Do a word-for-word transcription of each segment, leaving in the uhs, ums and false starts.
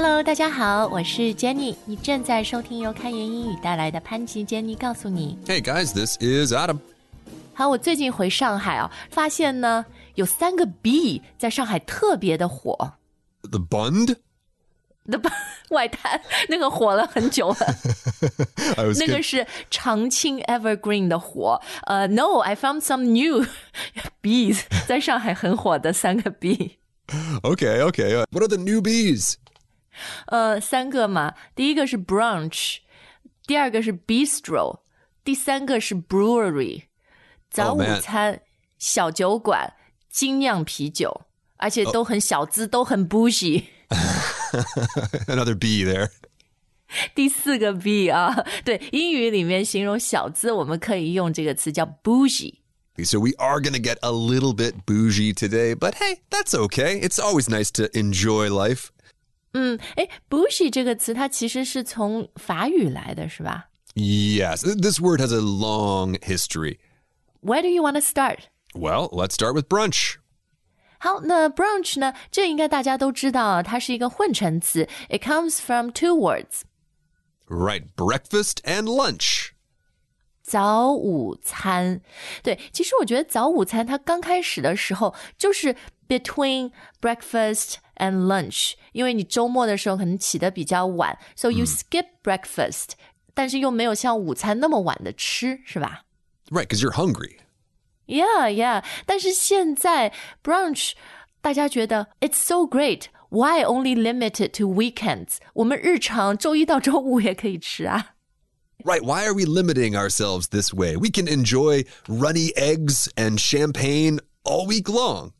Hello， 大家好，我是 Jenny， 你正在收听由开言英语带来的潘吉 Jenny 告诉你。Hey guys, this is Adam。好，我最近回上海啊，发现呢有三个 B 在上海特别的火。The Bund。The Bund 外滩那个火了很久了。那个是长青 Evergreen 的火。呃、uh, ，No, I found some new bees 在上海很火的三个 B。Okay, okay. What are the new bees? 呃，三个嘛，第一个是 brunch， 第二个是 bistro， 第三个是 brewery， 早午餐、oh, 小酒馆、精酿啤酒，而且都很小资， oh. 都很 bougie。Another B there. 第四个 B 啊，对，英语里面形容小资，我们可以用这个词叫 bougie。So we are going to get a little bit bougie today, but hey, that's okay. It's always nice to enjoy life. 嗯，哎 ，bougie 这个词它其实是从法语来的，是吧？ Yes, this word has a long history. Where do you want to start? Well, let's start with brunch. 好，那 brunch 呢？这应该大家都知道，它是一个混成词。It comes from two words. Right, breakfast and lunch.早午餐，对，其实我觉得早午餐它刚开始的时候就是 between breakfast and lunch， 因为你周末的时候可能起得比较晚 ，so you skip breakfast，、嗯、但是又没有像午餐那么晚的吃，是吧？ Right, because you're hungry. Yeah, yeah. 但是现在 brunch， 大家觉得 it's so great. Why only limited to weekends？ 我们日常周一到周五也可以吃啊。Right, why are we limiting ourselves this way? We can enjoy runny eggs and champagne all week long.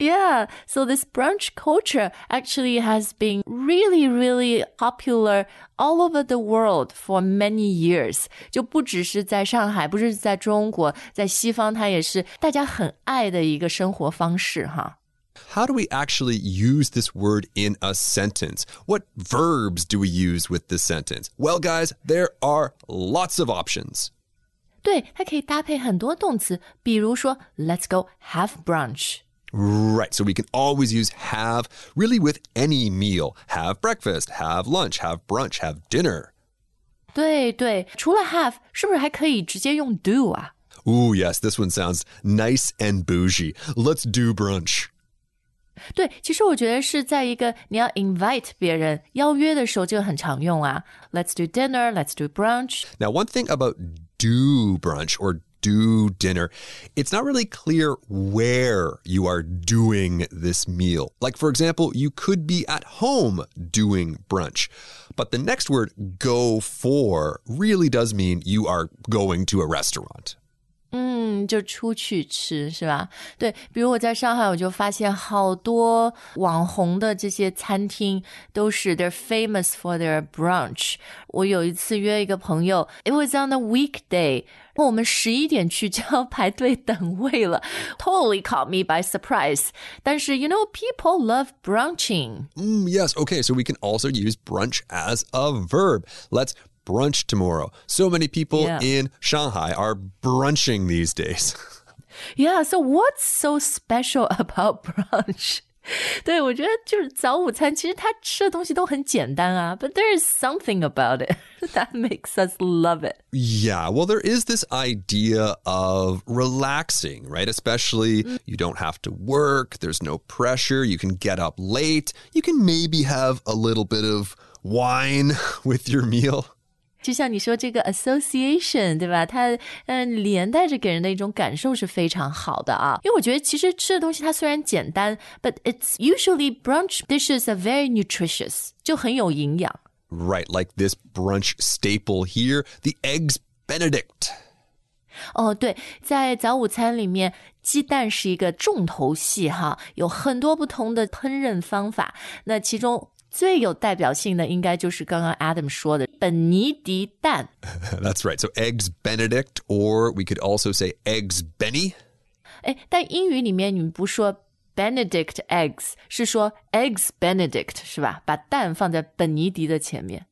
Yeah, so this brunch culture actually has been really, really popular all over the world for many years. 就不只是在上海，不是在中国，在西方它也是大家很爱的一个生活方式哈。How do we actually use this word in a sentence? What verbs do we use with this sentence? Well, guys, there are lots of options. 对，它可以搭配很多动词，比如说 let's go have brunch. Right, so we can always use have really with any meal. Have breakfast, have lunch, have brunch, have dinner. 对对，除了 have, 是不是还可以直接用 do 啊？ Ooh, yes, this one sounds nice and bougie. Let's do brunch.对，其实我觉得是在一个你要 invite 别人邀约的时候，这个很常用啊。Let's do dinner, let's do brunch. Now, one thing about do brunch or do dinner, it's not really clear where you are doing this meal. Like, for example, you could be at home doing brunch. But the next word, go for, really does mean you are going to a restaurant.嗯，就出去吃是吧？对，比如我在上海，我就发现好多网红的这些餐厅都是 they're famous for their brunch。我有一次约一个朋友 ，it was on a weekday， 我们十一点去就要排队等位了 ，totally caught me by surprise。但是 you know people love brunching。嗯 ，yes, okay, so we can also use brunch as a verb. Let's.Brunch tomorrow. So many people、yeah. in Shanghai are brunching these days. Yeah, so what's so special about brunch? 对，我觉得就是早午餐，其实它吃的东西都很简单啊。But there is something about it that makes us love it. Yeah, well, there is this idea of relaxing, right? Especially you don't have to work. There's no pressure. You can get up late. You can maybe have a little bit of wine with your meal.就像你说这个 association 对吧，它、呃、连带着给人的一种感受是非常好的啊。因为我觉得其实吃的东西它虽然简单 but it's usually brunch dishes are very nutritious, 就很有营养。Right, like this brunch staple here, the eggs benedict. 哦，对，在早午餐里面鸡蛋是一个重头戏哈，有很多不同的烹饪方法，那其中最有代表性的应该就是刚刚 Adam 说的本尼迪蛋。That's right. So eggs benedict, or we could also say eggs benny. 哎，但英语里面你们不说 benedict eggs， 是说 eggs benedict 是吧？把蛋放在本尼迪的前面。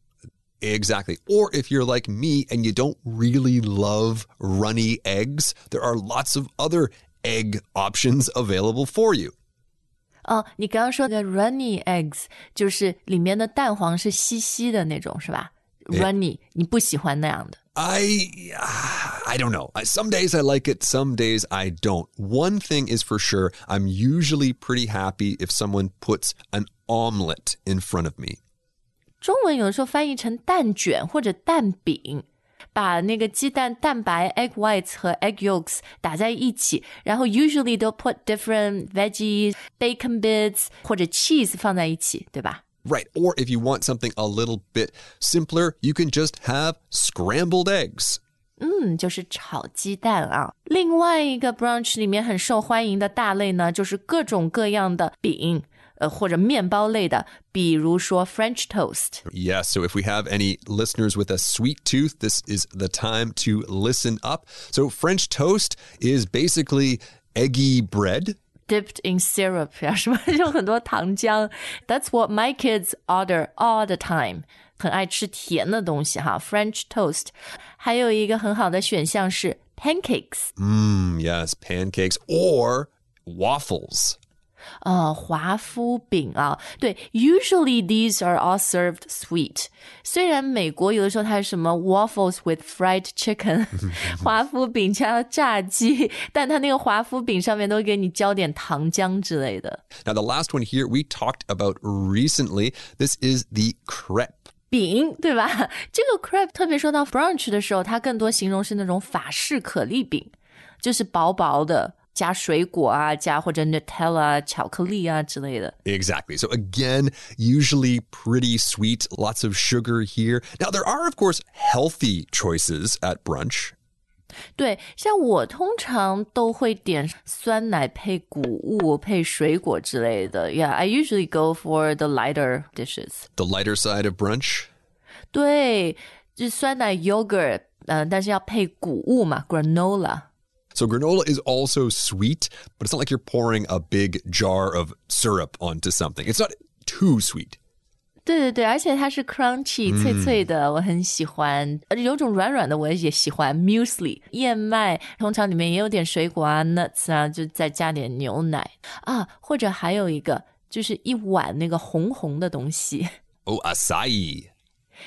Exactly. Or if you're like me and you don't really love runny eggs, there are lots of other egg options available for you. 哦，你刚刚说的 runny eggs 就是里面的蛋黄是稀稀的那种是吧？ Runny 你不喜欢那样的。I, I don't know. Some days I like it, some days I don't. One thing is for sure, I'm usually pretty happy if someone puts an omelet in front of me. 中文有的时候翻译成蛋卷或者蛋饼，把那个鸡蛋蛋白 egg whites 和 egg yolks 打在一起，然后 usually 都 put different veggies, bacon bits 或者 cheese 放在一起，对吧？Right, or if you want something a little bit simpler, you can just have scrambled eggs. 嗯，就是炒鸡蛋啊。另外一个 brunch 里面很受欢迎的大类呢，就是各种各样的饼，呃，或者面包类的，比如说 French toast. Yes, so if we have any listeners with a sweet tooth, this is the time to listen up. So French toast is basically eggy bread.Dipped in syrup, 什么就很多糖浆。That's what my kids order all the time. 很爱吃甜的东西哈 French toast. 还有一个很好的选项是 pancakes. Mm, yes, pancakes or waffles. 呃，华夫饼啊，对 Usually these are all served sweet. 虽然美国有的时候它是什么 waffles with fried chicken 华夫饼加炸鸡，但它那个华夫饼上面都给你浇点糖浆之类的。 Now the last one here we talked about recently. This is the crepe. 饼，对吧？这个 crepe 特别说到 brunch 的时候，它更多形容是那种法式可丽饼，就是薄薄的加水果啊，加或者 Nutella 巧克力啊之类的。Exactly. So again, usually pretty sweet, lots of sugar here. Now there are, of course, healthy choices at brunch. 对，像我通常都会点酸奶配谷物配水果之类的。Yeah, I usually go for the lighter dishes. The lighter side of brunch? 对，就是酸奶 yogurt， 呃，但是要配谷物嘛 ，granola。So granola is also sweet, but it's not like you're pouring a big jar of syrup onto something. It's not too sweet. 对对对，而且它是 crunchy, 脆脆的，我很喜欢。有种软软的我也喜欢 muesli, 燕麦，通常里面也有点水果啊 nuts 啊，就再加点牛奶。啊，或者还有一个，就是一碗那个红红的东西。Oh, acai.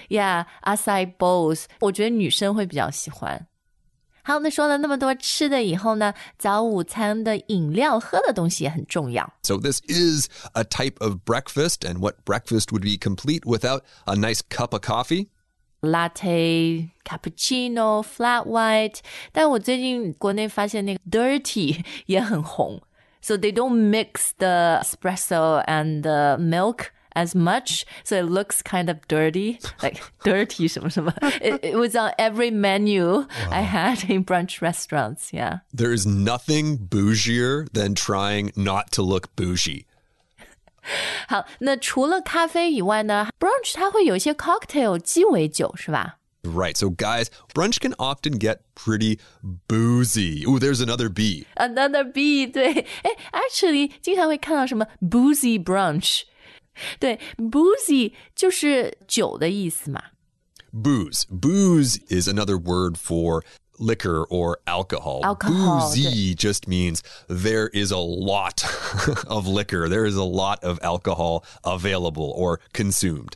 Yeah, acai bowls. 我觉得女生会比较喜欢。好，那说了那么多吃的以后呢，早午餐的饮料喝的东西也很重要。So this is a type of breakfast, and what breakfast would be complete without a nice cup of coffee? Latte, cappuccino, flat white. 但我最近国内发现那个 dirty 也很红。So they don't mix the espresso and the milk.As much, so it looks kind of dirty, like dirty 什么什么 it, it was on every menu、wow. I had in brunch restaurants, yeah. There is nothing bougier than trying not to look bougie. 好，那除了咖啡以外呢 brunch 它会有一些 cocktail 鸡尾酒是吧？Right, so guys, brunch can often get pretty boozy. Ooh, there's another B. Another B, 对 Actually, 经常会看到什么 boozy brunch.对 boozy 就是酒的意思嘛 Booze. Booze is another word for liquor or alcohol. alcohol Boozy just means there is a lot of liquor. There is a lot of alcohol available or consumed.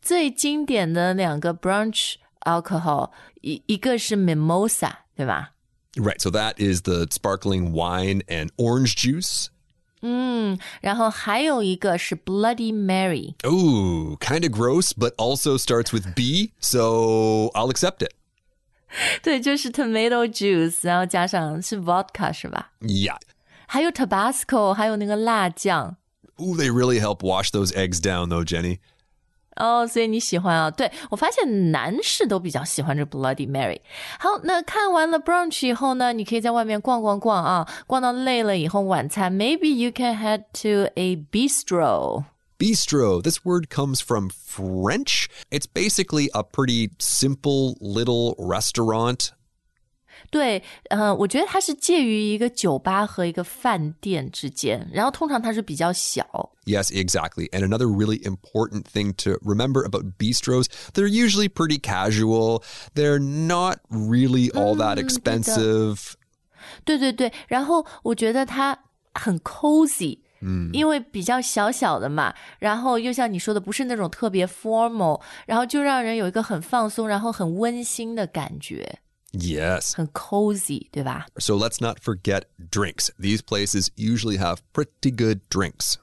最经典的两个 brunch alcohol, 一个是 mimosa, 对吧？ Right, so that is the sparkling wine and orange juice.嗯，然后还有一个是 Bloody Mary. Ooh, kind of gross, but also starts with B, so I'll accept it. 对，就是 tomato juice, 然后加上是 vodka, 是吧？ Yeah. 还有 Tabasco, 还有那个辣酱。Ooh, they really help wash those eggs down, though, Jenny. 哦、oh, 所以你喜欢啊？对，我发现男士都比较喜欢这 Bloody Mary。好，那看完了 brunch 以后呢，你可以在外面逛逛逛啊，逛到累了以后晚餐 Maybe you can head to a bistro. Bistro, this word comes from French. It's basically a pretty simple little restaurant. 对，呃，我觉得它是介于一个酒吧和一个饭店之间，然后通常它是比较小。Yes, exactly. And another really important thing to remember about bistros, they're usually pretty casual. They're not really all that expensive. 嗯，对的。对对对，然后我觉得它很 cozy, 嗯，因为比较小小的嘛，然后又像你说的不是那种特别 formal， 然后就让人有一个很放松然后很温馨的感觉。Yes. 很 cozy, 对吧? So let's not forget drinks. These places usually have pretty good drinks.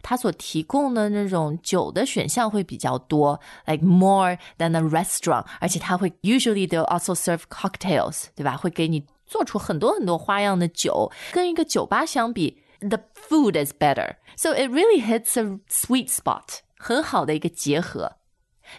它所提供的那种酒的选项会比较多 like more than a restaurant. 而且它会 usually they'll also serve cocktails, 对吧?会给你做出很多很多花样的酒。跟一个酒吧相比 the food is better. So it really hits a sweet spot. 很好的一个结合。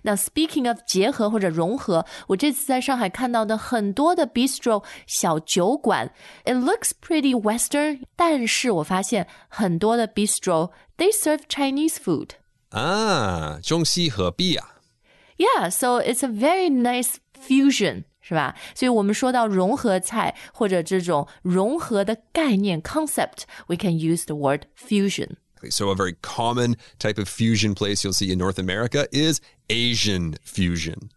Now, speaking of 结合或者融合，我这次在上海看到的很多的 bistro 小酒馆 ，it looks pretty Western， 但是我发现很多的 bistro they serve Chinese food。啊，中西合璧啊。Yeah, so it's a very nice fusion， 是吧？所以我们说到融合菜或者这种融合的概念 concept，we can use the word fusion。So a very common type of fusion place you'll see in North America is Asian fusion.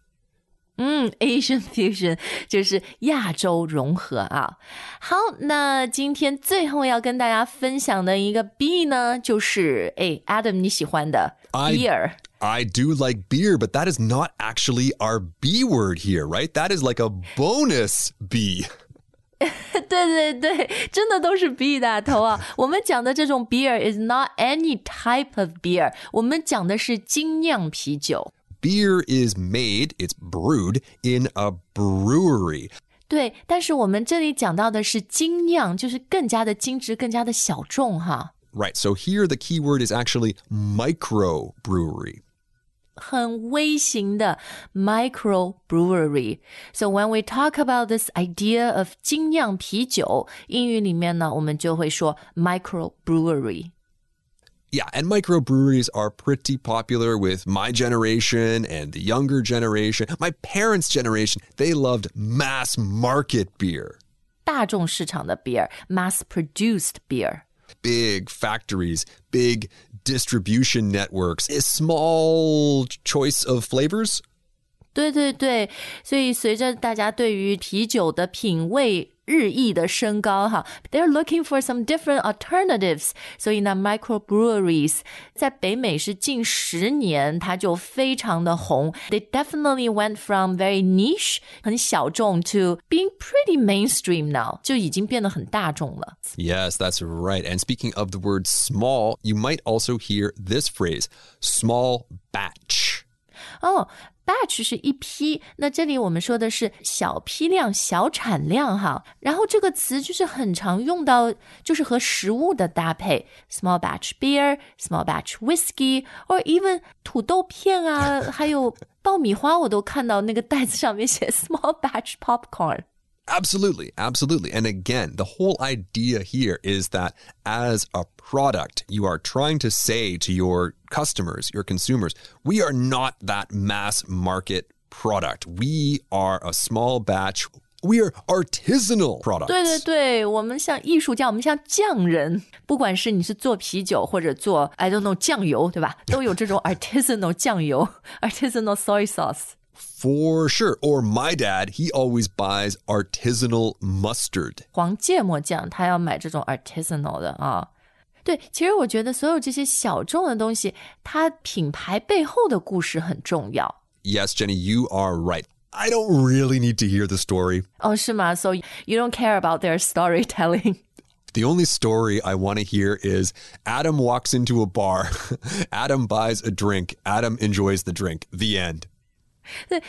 嗯 Asian fusion 就是亚洲融合啊。好，那今天最后要跟大家分享的一个 B 呢，就是哎 Adam 你喜欢的 beer. I, I do like beer, but that is not actually our B word here, right? That is like a bonus B. 对对对，真的都是 B 打头啊！我们讲的这种 beer is not any type of beer， 我们讲的是精酿啤酒。Beer is made, it's brewed in a brewery. 对，但是我们这里讲到的是精酿，就是更加的精致，更加的小众哈。Right, so here the key word is actually micro-brewery.很微型的 micro-brewery. So when we talk about this idea of 精酿啤酒，英语里面呢，我们就会说 micro-brewery. Yeah, and micro-breweries are pretty popular with my generation and the younger generation. My parents' generation, they loved mass market beer. 大众市场的 beer, mass-produced beer.Big factories, big distribution networks, a small choice of flavors. 对对对，所以随着大家对于啤酒的品味日益的升高哈 they're looking for some different alternatives. 所以呢 microbreweries 在北美是近十年它就非常的红 They definitely went from very niche 很小众 to being pretty mainstream now 就已经变得很大众了 Yes, that's right. And speaking of the word small, you might also hear this phrase, small batch. Oh,Batch 是一批，那这里我们说的是小批量、小产量哈。然后这个词就是很常用到，就是和食物的搭配 ，small batch beer, small batch whiskey, or even 土豆片啊，还有爆米花，我都看到那个袋子上面写 small batch popcorn。Absolutely, absolutely. And again, the whole idea here is that as a product, you are trying to say to your customers, your consumers, we are not that mass market product. We are a small batch. We are artisanal products. 对对对，我们像艺术家，我们像匠人。不管是你是做啤酒或者做 I don't know 酱油，对吧？都有这种 artisanal 酱油 ，artisanal soy sauce.For sure. Or my dad, he always buys artisanal mustard. 黄芥末酱，他要买这种 artisanal 的啊。对，其实我觉得所有这些小众的东西，它品牌背后的故事很重要。Yes, Jenny, you are right. I don't really need to hear the story. 哦，是吗？ So you don't care about their storytelling. The only story I want to hear is Adam walks into a bar. Adam buys a drink. Adam enjoys the drink. The end.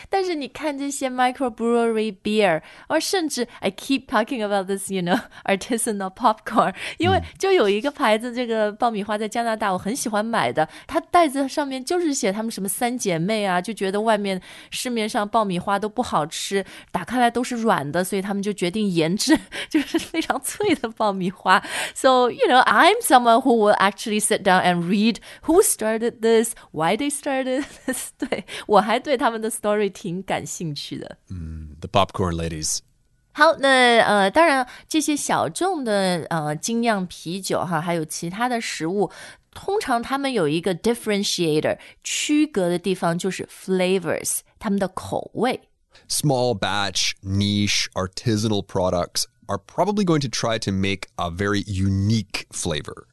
但是你看这些 microbrewery beer, or 甚至 I keep talking about this, you know, artisanal popcorn. 因为就有一个牌子，这个爆米花在加拿大我很喜欢买的，它袋子上面就是写他们什么三姐妹啊，就觉得外面市面上爆米花都不好吃，打开来都是软的，所以他们就决定研制就是非常脆的爆米花。So, you know, I'm someone who will actually sit down and read who started this, why they started this. 对，我还对他们的story 挺感兴趣的。嗯 The popcorn ladies. 好，那呃，当然这些小众的呃精酿啤酒哈，还有其他的食物，通常他们有一个 differentiator 区隔的地方就是 flavors 他们的口味。Small batch, niche, artisanal products are probably going to try to make a very unique flavor.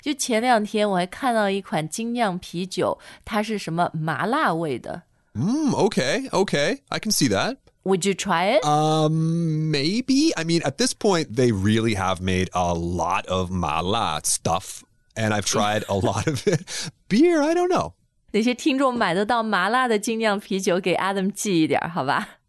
就前两天我还看到一款精酿啤酒，它是什么麻辣味的。Mm, okay, okay. I can see that. Would you try it? Um, maybe. I mean, at this point, they really have made a lot of mala stuff, and I've tried a lot of it. Beer, I don't know. 那些听众买得到麻辣的精酿啤酒给 Adam 寄一点，好吧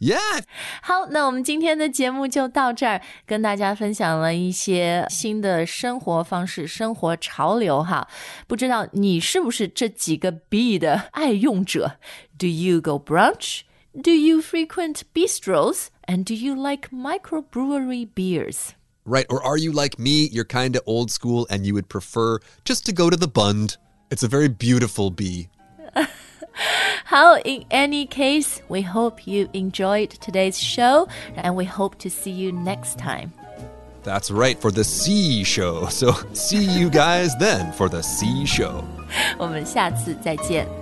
？Yeah! 好，那我们今天的节目就到这儿，跟大家分享了一些新的生活方式、生活潮流哈。不知道你是不是这几个 B 的爱用者 ？Do you go brunch? Do you frequent bistros? And do you like micro-brewery beers? Right, or are you like me? You're kind of old school and you would prefer just to go to the Bund. It's a very beautiful B. 好, in any case, we hope you enjoyed today's show, and we hope to see you next time. That's right, for the C show. So see you guys then for the C show. 我们下次再见。